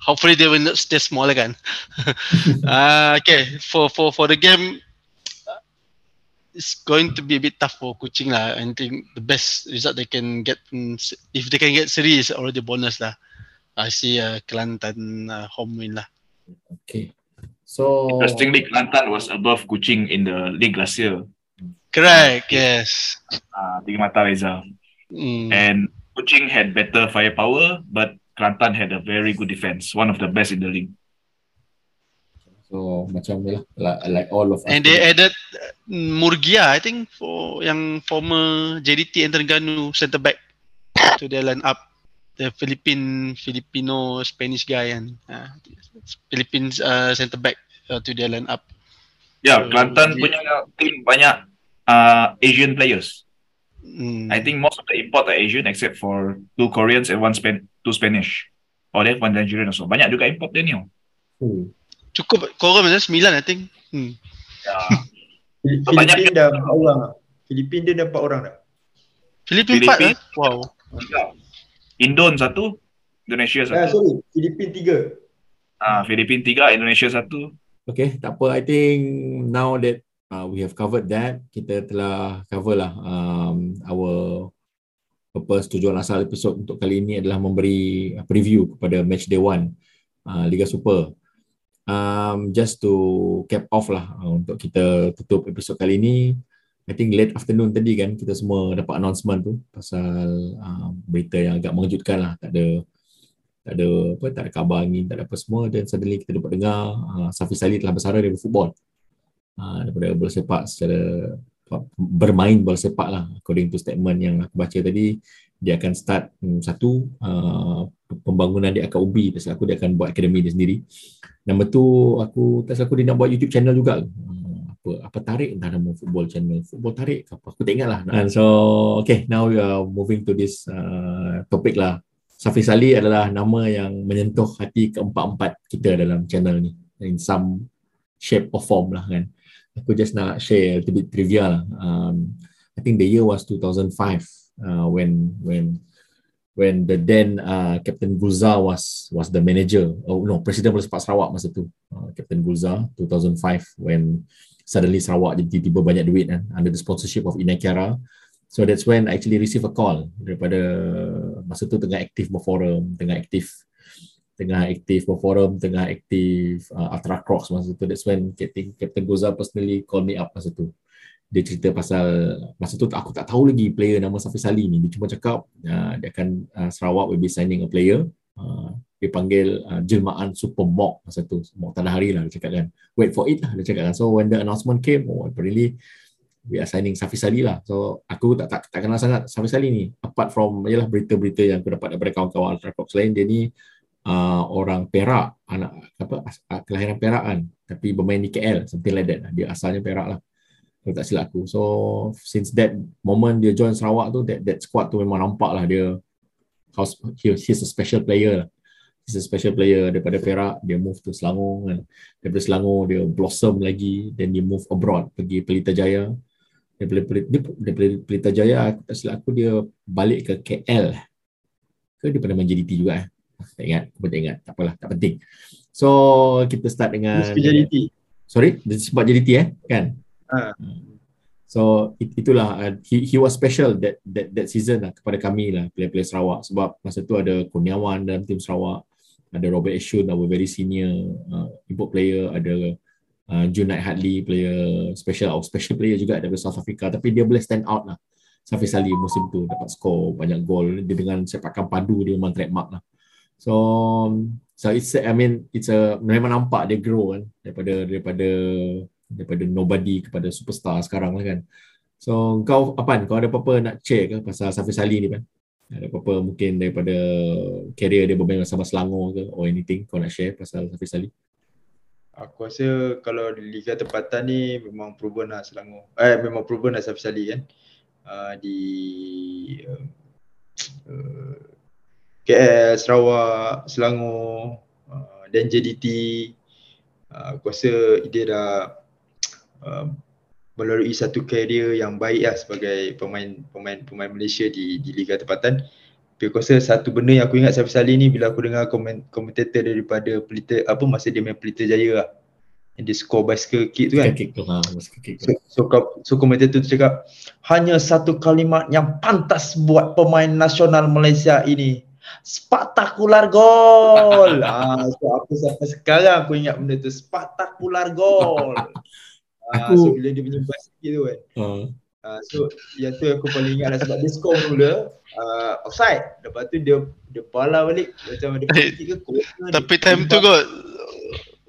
hopefully they will not stay small again. uh, okay for for for the game, it's going to be a bit tough for Kuching lah. I think the best result they can get, if they can get Seri, is already bonus lah. I see uh, Kelantan uh, home win lah. Okay. So interestingly, Kelantan was above Kuching in the league last year. Correct. Yes. Ah, uh, Tiga Mata Reza. Mm. And Kuching had better firepower, but Kelantan had a very good defense, one of the best in the league. So macam ni lah, like all of us. And they added Murgia, I think, for yang former J D T and Terengganu centre back to their line up, the Philippine Filipino Spanish guy and uh, Philippines uh, centre back uh, to their line up. Yeah, so, Kelantan punya team banyak uh, Asian players. Hmm. I think most of the import are Asian, except for two Koreans and one Span two Spanish. Or they have one Nigerian also. Banyak juga import dia ni. Hmm. Cukup korang macam sembilan I think. Hmm. Ya. Filipin dah empat orang lah. Filipin dia dah empat orang dah. Filipin empat lah? Wow. Indon satu, Indonesia satu. Ah, sorry. Filipin tiga. Ah, Filipin tiga, Indonesia satu. Okay, tak apa. I think now that uh, we have covered that, kita telah cover lah um, our Purpose tujuan asal episod untuk kali ini adalah memberi preview kepada match day one uh, Liga Super. Um, just to cap off lah uh, untuk kita tutup episod kali ini. I think late afternoon tadi kan kita semua dapat announcement tu pasal uh, berita yang agak mengejutkan lah. Tak ada tak ada apa, tak ada khabar angin, tak ada apa semua, dan suddenly kita dapat dengar uh, Safee Sali telah bersara daripada football, uh, daripada bola sepak, secara bermain bola sepak lah. According to statement yang aku baca tadi, dia akan start um, satu uh, pembangunan di akar ubi. Pasal aku dia akan buat akademi dia sendiri. Nombor tu aku tak salah aku dia nak buat YouTube channel juga. uh, apa apa tarik entah nama football channel, football tarik apa, aku tak ingat lah. And so okay, now we are moving to this uh, topic lah. Safee Sali adalah nama yang menyentuh hati keempat-empat kita dalam channel ni in some shape or form lah kan. Aku just nak share a little bit trivia lah. Um, I think the year was two thousand five uh, when when when the then uh, Captain Gulzar was was the manager. Oh no, Presiden Bola Sepak Sarawak masa tu. Uh, Captain Gulzar two thousand five when suddenly Sarawak jadi tiba banyak duit kan, under the sponsorship of MyCare. So that's when I actually receive a call daripada, masa tu tengah aktif berforum, tengah aktif tengah aktif berforum, tengah aktif uh, Ultra Crocs masa tu. That's when Captain, Captain Goza personally call me up masa tu. Dia cerita pasal, masa tu aku tak tahu lagi player nama Safee Sali ni. Dia cuma cakap uh, dia akan uh, Sarawak will be signing a player. Uh, dia panggil uh, jelmaan Super Mock masa tu. Mock tanah hari lah dia cakap kan. Wait for it lah dia cakap kan. So when the announcement came, oh apparently we are signing Safee Sali lah. So aku tak, tak tak kenal sangat Safee Sali ni, apart from ialah berita-berita yang aku dapat daripada kawan-kawan Ultra Crocs lain. Dia ni uh, orang Perak, anak apa kelahiran Perak kan, tapi bermain di K L, something like that. Dia asalnya Perak lah kalau tak silap aku. So since that moment dia join Sarawak tu, that that squad tu memang nampak lah dia house, he, he's a special player lah. He's a special player. Daripada Perak dia move to Selangor kan. Daripada Selangor dia blossom lagi, then dia move abroad pergi Pelita Jaya. Daripada Pelita Jaya, tak silap aku dia balik ke K L. Ke dia pernah main J D T juga eh? Tak ingat, aku tak ingat. Tak apalah, tak penting. So, kita start dengan J D T. Sorry, dia sebab J D T eh, kan? Ha. So, it, itulah uh, he, he was special that that that season lah kepada kami lah, player-player Sarawak, sebab masa tu ada Kurniawan dalam tim Sarawak, ada Robert Ashun, our very senior uh, import player, ada Uh, Junai Hadley, player special or special player juga daripada South Africa, tapi dia boleh stand out lah. Safee Sali musim tu dapat skor banyak gol, dia dengan sepakan padu dia memang trademark lah. So so it's a, I mean it's a memang nampak dia grow kan, daripada daripada daripada nobody kepada superstar sekarang lah kan. So kau apa, kau ada apa-apa nak share ke pasal Safee Sali ni kan? Ada apa-apa mungkin daripada career dia bermain bersama Selangor ke, or anything kau nak share pasal Safee Sali? Aku rasa kalau Liga Tempatan ni memang proven lah Selangor. Eh, memang proven lah Safee Sali kan. Uh, di uh, K L, Sarawak, Selangor, uh, dan J D T. Uh, aku rasa dia dah uh, melalui satu karier yang baik lah sebagai pemain pemain pemain Malaysia di di Liga Tempatan. Tapi aku rasa satu benda yang aku ingat Safee Sali ni, bila aku dengar komen, komentator daripada Pelita, apa masa dia main Pelita Jaya lah, yang dia score bicycle kick tu kan, kick tu, ha, kick tu. So, so, so komentator tu cakap, hanya satu kalimat yang pantas buat pemain nasional Malaysia ini, spektakular gol. ha, so aku sampai sekarang aku ingat benda tu, spektakular gol. ha, so bila dia punya bicycle tu kan, uh. Uh, so yang tu aku paling ingat lah, sebab dia score mula uh, offside, lepas tu dia dia bala balik macam ada penalty ke kot. Tapi time tu kot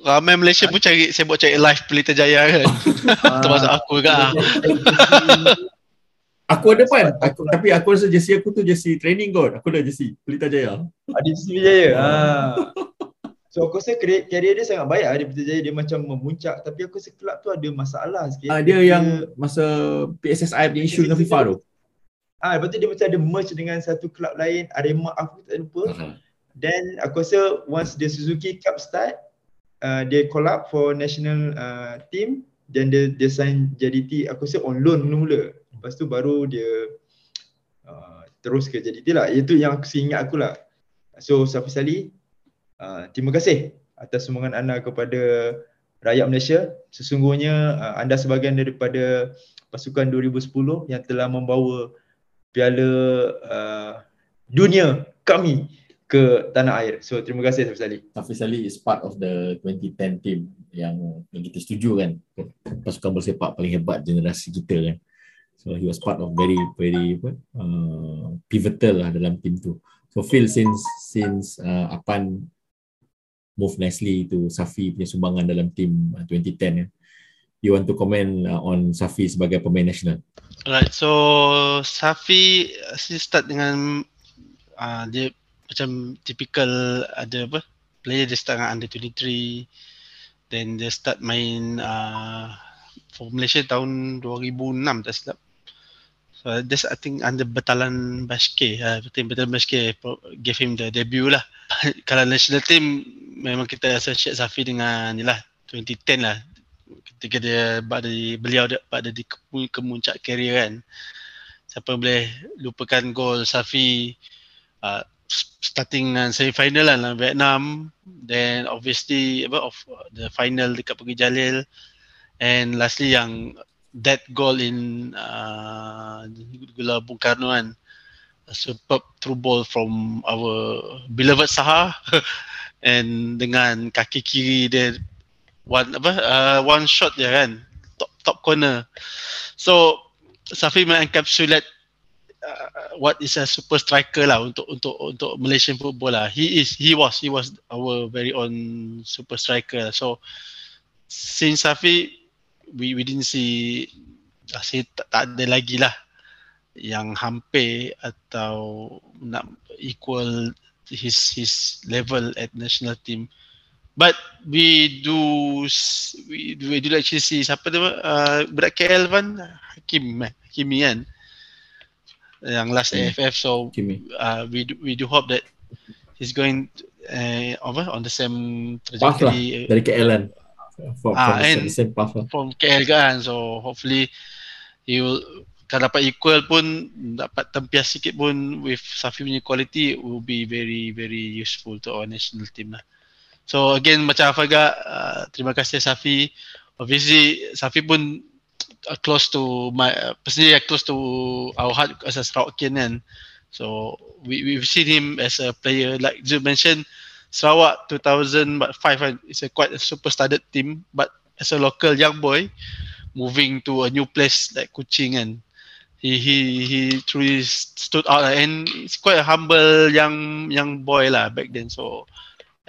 ramai Malaysia pun cari, saya buat cari live Pelita Jaya kan. Termasuk aku juga. Aku ada pan, aku, tapi aku rasa jersey aku tu jersey training kot. Aku dah jersey Pelita Jaya. Ada jersey Jaya. Ha. So aku rasa karier dia sangat baik lah, dia Pelita Jaya, dia macam memuncak, tapi aku rasa kelab tu ada masalah sikit. Ah, dia, dia yang masa P S S I punya isu dengan FIFA tu. Ah, lepas tu dia macam ada merge dengan satu kelab lain, Arema aku tak lupa. Uh-huh. Then aku rasa once the Suzuki Cup start, uh, dia collab for national uh, team, then dia, dia sign J D T, aku rasa on loan mula-mula. Lepas tu baru dia uh, terus ke J D T lah. Itu yang aku ingat aku lah. So Safee Sali, Uh, terima kasih atas sumbangan anda kepada rakyat Malaysia. Sesungguhnya uh, anda sebahagian daripada pasukan dua ribu sepuluh yang telah membawa Piala uh, Dunia kami ke tanah air. So terima kasih Safee Sali. Safee Sali is part of the twenty ten team yang, yang kita setuju kan, pasukan bersepak paling hebat generasi kita kan. So he was part of very very uh, pivotal lah dalam team tu. So Phil, since since uh, Apan move nicely to Safee punya sumbangan dalam team uh, twenty ten kan, you want to comment uh, on Safee sebagai pemain nasional? Alright, so Safee saya start dengan uh, dia macam typical ada apa player, dia start dengan under twenty-three, then dia start main uh, for Malaysia tahun two thousand six tak silap. So that's I think under Betalan Bashke, uh, Betalan Bashke gave him the debut lah. Kalau national team memang kita associate Safee dengan ni lah, twenty ten lah, ketika dia pada beliau pada di kemuncak karier kan. Siapa boleh lupakan gol Safee uh, starting dengan semi-final lah dalam Vietnam, then obviously of the final dekat Pegi Jalil, and lastly yang that goal in uh, Gula Bung Karno kan, a superb through ball from our beloved Saha and dengan kaki kiri dia one apa uh, one shot dia kan, top top corner. So Safee encapsulate Uh, what is a super striker lah untuk untuk untuk Malaysian football lah. He is he was he was our very own super striker. So since Safee we we didn't see asyik tak, tak ada lagi lah yang hampir atau nak equal his his level at national team. But we do we do, we do actually see siapa tu uh, budak K L Van Hakim Hakimi kan, yang last A F F. So uh, we do, we do hope that he's going uh, over on the same trajectory lah, dari K L kan, from, ah, from the same path lah from K L kan. So hopefully he will, kalau dapat equal pun, dapat tempias sikit pun with Safee punya quality, will be very very useful to our national team lah. So again macam Afaga, uh, terima kasih Safee. Obviously Safee pun Uh, close to my uh, personally uh, close to our heart as a Sarawakian kan. So we we've seen him as a player, like you mentioned Sarawak two thousand five kan, it's a quite a super studded team, but as a local young boy moving to a new place like Kuching kan, he he he truly stood out lah, and it's quite a humble young young boy lah back then. So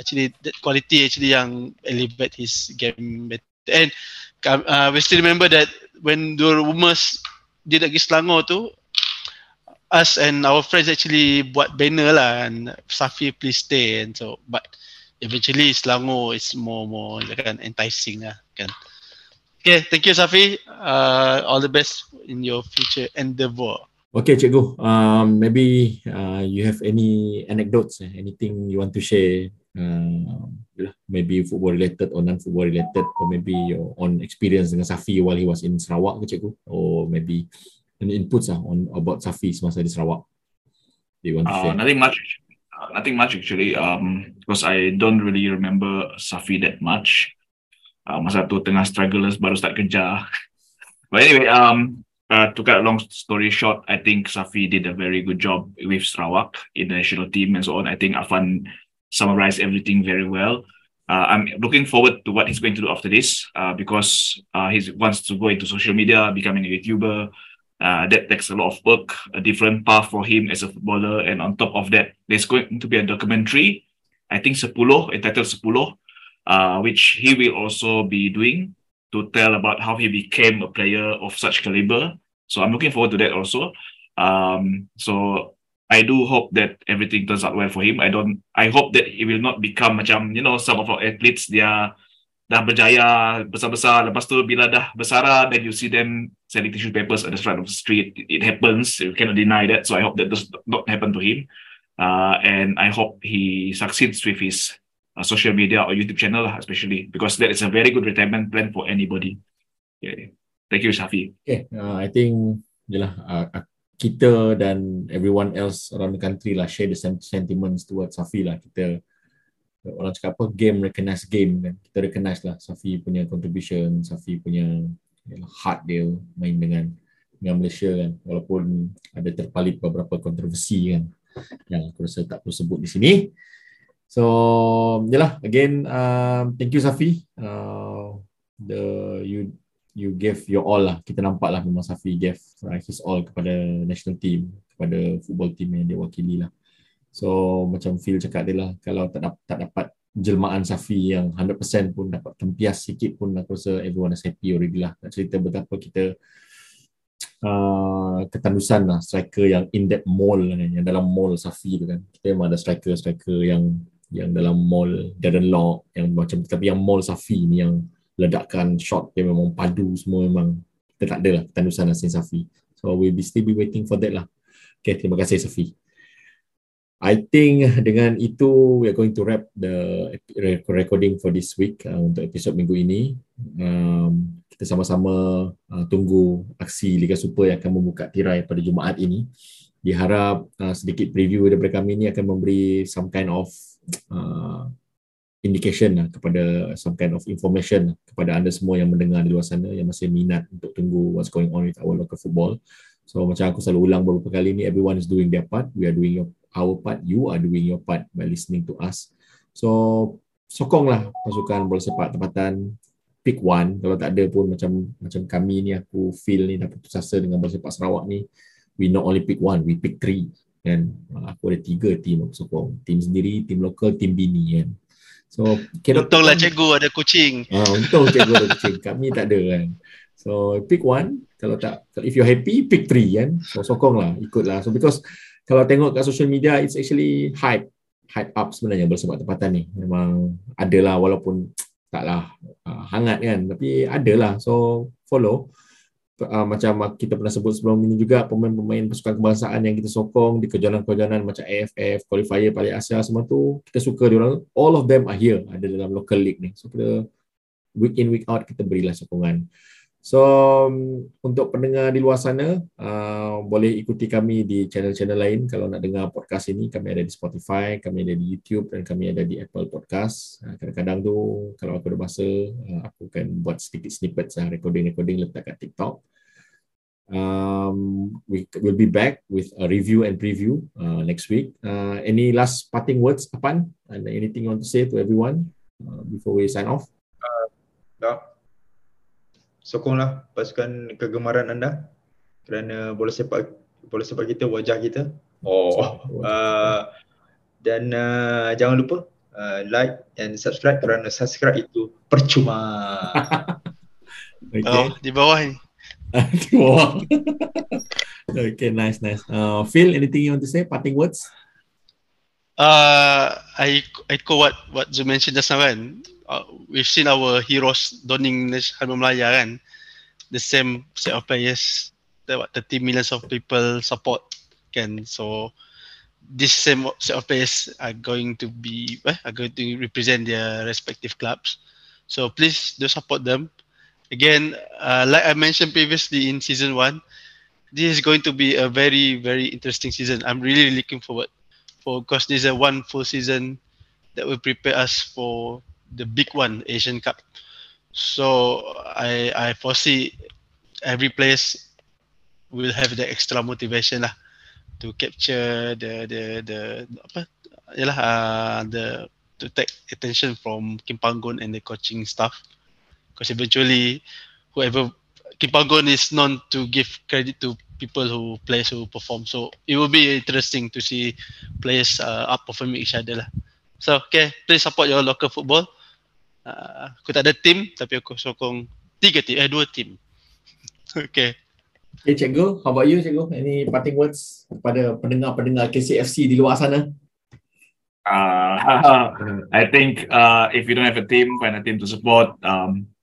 actually that quality actually yang elevate his game better. And uh, we still remember that when the rumors dia nak pergi Selangor tu, us and our friends actually buat banner lah, and Safee please stay, and so but eventually Selangor is more more kan enticing lah kan. Okay, thank you Safee, uh, all the best in your future endeavour. Okay cikgu, um, maybe uh, you have any anecdotes, anything you want to share? Uh, maybe football related or non-football related, or maybe your own experience dengan Safee while he was in Sarawak ke cikgu, or maybe any inputs lah on about Safee semasa di Sarawak. Do you want to uh, share? Nothing much, uh, nothing much actually, um, because I don't really remember Safee that much. Uh, masa tu tengah strugglers baru start kerja. But anyway, um, uh, to cut a long story short, I think Safee did a very good job with Sarawak in the national team and so on. I think Afan summarize everything very well. Uh, I'm looking forward to what he's going to do after this, uh, because uh, he wants to go into social media, becoming a YouTuber. Uh, that takes a lot of work, a different path for him as a footballer. And on top of that, there's going to be a documentary, I think Sepuluh, entitled Sepuluh, uh, which he will also be doing to tell about how he became a player of such caliber. So I'm looking forward to that also. Um, so I do hope that everything turns out well for him. I don't. I hope that he will not become macam you know some of our athletes, dia dah berjaya besar-besar, lepas tu bila dah besar, then you see them selling tissue papers at the side of the street. It happens. You cannot deny that. So I hope that does not happen to him. Uh, and I hope he succeeds with his uh, social media or YouTube channel, especially because that is a very good retirement plan for anybody. Yeah. Thank you, Safee. Okay. Uh, I think jelah. Uh, kita dan everyone else around the country lah share the same sentiments towards Safee lah. Kita orang cakap apa, game recognize game kan, kita recognize lah Safee punya contribution, Safee punya heart dia main dengan dengan Malaysia kan, walaupun ada terpalit beberapa kontroversi kan yang aku rasa tak perlu sebut di sini. So yalah, again um, thank you Safee, uh, the you you gave your all lah. Kita nampak lah memang Safee gave uh, his all kepada national team, kepada football team yang dia wakili lah. So macam Phil cakap dia lah, kalau tak dapat, tak dapat jelmaan Safee yang one hundred percent pun dapat tempias sikit pun, aku rasa everyone is happy already lah. Nak cerita betapa kita uh, ketandusan lah striker yang in that mold lah, yang dalam mold Safee tu kan. Kita memang ada striker-striker yang yang dalam mold Darren Law yang macam, tapi yang mold Safee ni yang ledakan shot dia memang padu semua, memang kita tak ada lah ketandusan asing Safee. So we we'll still be waiting for that lah. Okay, terima kasih Safee. I think dengan itu we are going to wrap the recording for this week uh, untuk episod minggu ini. Um, kita sama-sama uh, tunggu aksi Liga Super yang akan membuka tirai pada Jumaat ini. Diharap uh, sedikit preview daripada kami ini akan memberi some kind of uh, indication lah, kepada some kind of information lah, kepada anda semua yang mendengar di luar sana yang masih minat untuk tunggu what's going on with our local football. So macam aku selalu ulang beberapa kali ni, everyone is doing their part, we are doing your our part, you are doing your part by listening to us. So sokonglah pasukan bola sepak tempatan, pick one. Kalau tak ada pun macam macam kami ni, aku feel ni dah putus asa dengan bola sepak Sarawak ni. We not only pick one, we pick three. Kan? Aku ada tiga team aku sokong. Team sendiri, team lokal, team bini kan. So untunglah cikgu ada Kuching. Ah, untung cikgu ada Kuching. Kami tak ada kan. So pick one. Kalau tak, if you happy, pick three kan. So sokonglah, ikutlah. So because kalau tengok kat social media, it's actually hype. Hype up sebenarnya bola sepak tempatan ni. Memang adalah walaupun taklah uh, hangat kan. Tapi adalah. So, follow. Uh, macam kita pernah sebut sebelum ini juga, pemain-pemain pasukan kebangsaan yang kita sokong di kejohanan-kejohanan macam A F F, Qualifier, Piala Asia, semua tu, kita suka diorang. All of them are here. Ada dalam local league ni. So, kita week in, week out, kita berilah sokongan. So, untuk pendengar di luar sana, uh, boleh ikuti kami di channel-channel lain. Kalau nak dengar podcast ini, kami ada di Spotify, kami ada di YouTube dan kami ada di Apple Podcast. Uh, kadang-kadang tu, kalau aku ada masa, uh, aku akan buat sedikit snippet uh, recording-recording letak kat TikTok. Um, we will be back with a review and preview uh, next week. Uh, any last parting words, Apan? And anything you want to say to everyone uh, before we sign off? Uh, no. Sokonglah pasukan kegemaran anda kerana bola sepak bola sepak kita wajah kita. Oh. Uh, dan uh, jangan lupa uh, like and subscribe kerana subscribe itu percuma. Okay. Oh, di bawah ni. Di bawah. Okay, nice, nice. Uh, Phil, anything you want to say? Parting words? Uh, I I go what what you mentioned just now kan. Uh, we've seen our heroes donning this Harimau Melaya kan, the same set of players, thirty millions of people support kan, so this same set of players are going to be eh, are going to represent their respective clubs, so please do support them. Again, uh, like I mentioned previously in season one, this is going to be a very very interesting season. I'm really looking forward for, because this is a one full season that will prepare us for the big one, Asian Cup. So I I foresee every place will have the extra motivation lah to capture the the the apa, yalah, uh, the to take attention from Kim Panggon and the coaching staff. Because eventually, whoever Kim Panggon is known to give credit to people who plays who perform. So it will be interesting to see players uh, up performing each other lah. So okay, please support your local football. Uh, aku tak ada team tapi aku sokong tiga team, eh dua team. Okay. Okay, cikgu, how about you cikgu? Any parting words kepada pendengar-pendengar K C F C di luar sana? Uh, I think uh, if you don't have a team, find a team to support. Um,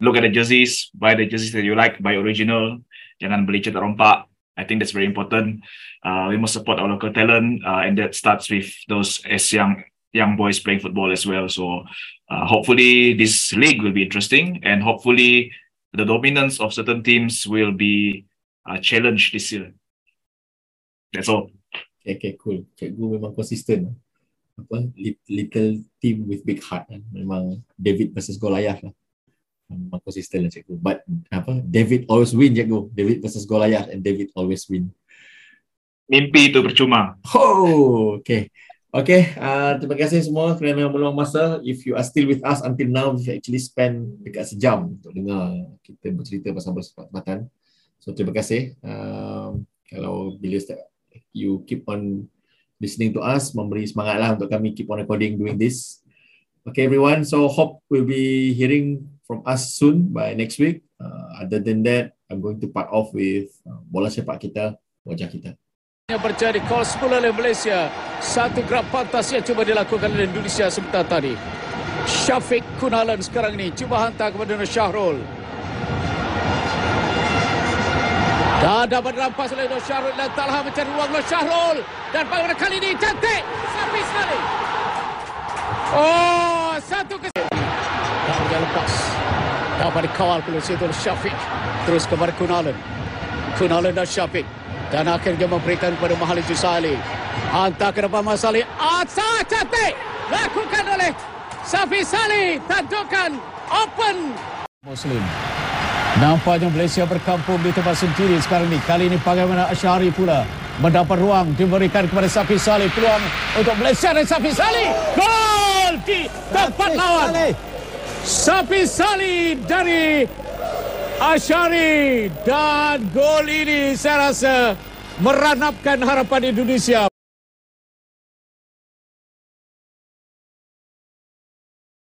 look at the jerseys, buy the jerseys that you like, buy original. Jangan beli cetak rompak. I think that's very important. Uh, we must support our local talent, uh, and that starts with those as young. young boys playing football as well. So uh, hopefully this league will be interesting, and hopefully the dominance of certain teams will be uh, challenged this year. That's all. Okay, okay, cool. Cikgu memang konsisten. Apa? Little team with big heart. Memang David versus Goliath lah. memang konsisten lah cikgu. But apa, David always win cikgu. David versus Goliath and David always win. Mimpi itu percuma. Oh, okay. Okay, uh, terima kasih semua kerana meluang masa. If you are still with us until now, we actually spend dekat sejam untuk dengar kita bercerita pasal persahabatan. So, terima kasih. Uh, kalau bila you keep on listening to us, memberi semangatlah untuk kami keep on recording, doing this. Okay, everyone. So, hope we'll be hearing from us soon by next week. Uh, other than that, I'm going to part off with uh, bola sepak kita, wajah kita. Yang terjadi gol semula oleh Malaysia. Satu gerak pantas yang cuba dilakukan oleh Indonesia sebentar tadi. Syafiq Kunalan sekarang ini cuba hantar kepada Nur Syahrul. Dah dapat rampas oleh Nur Syahrul dan Talha mencari ruang Nur Syahrul. Dan bagaimana kali ini cantik. Safee Sali. Oh, satu kesalahan. Dah berjalan lepas. Dapat dikawal oleh Syafiq. Terus kepada Kunalan. Kunalan dan Syafiq. Dan akhirnya memberikan kepada Mahalijus Saleh. Hantar ke depan Mas Saleh. Asa cantik. Lakukan oleh Safee Sali. Tandukan open. Muslim. Nampaknya Malaysia berkampung di tempat sendiri sekarang ini. Kali ini bagaimana Asyari pula mendapat ruang diberikan kepada Safee Sali. Peluang untuk Malaysia dan Safee Sali. Gol di tempat lawan. Safee Sali dari Asyari, dan gol ini saya rasa meranapkan harapan Indonesia.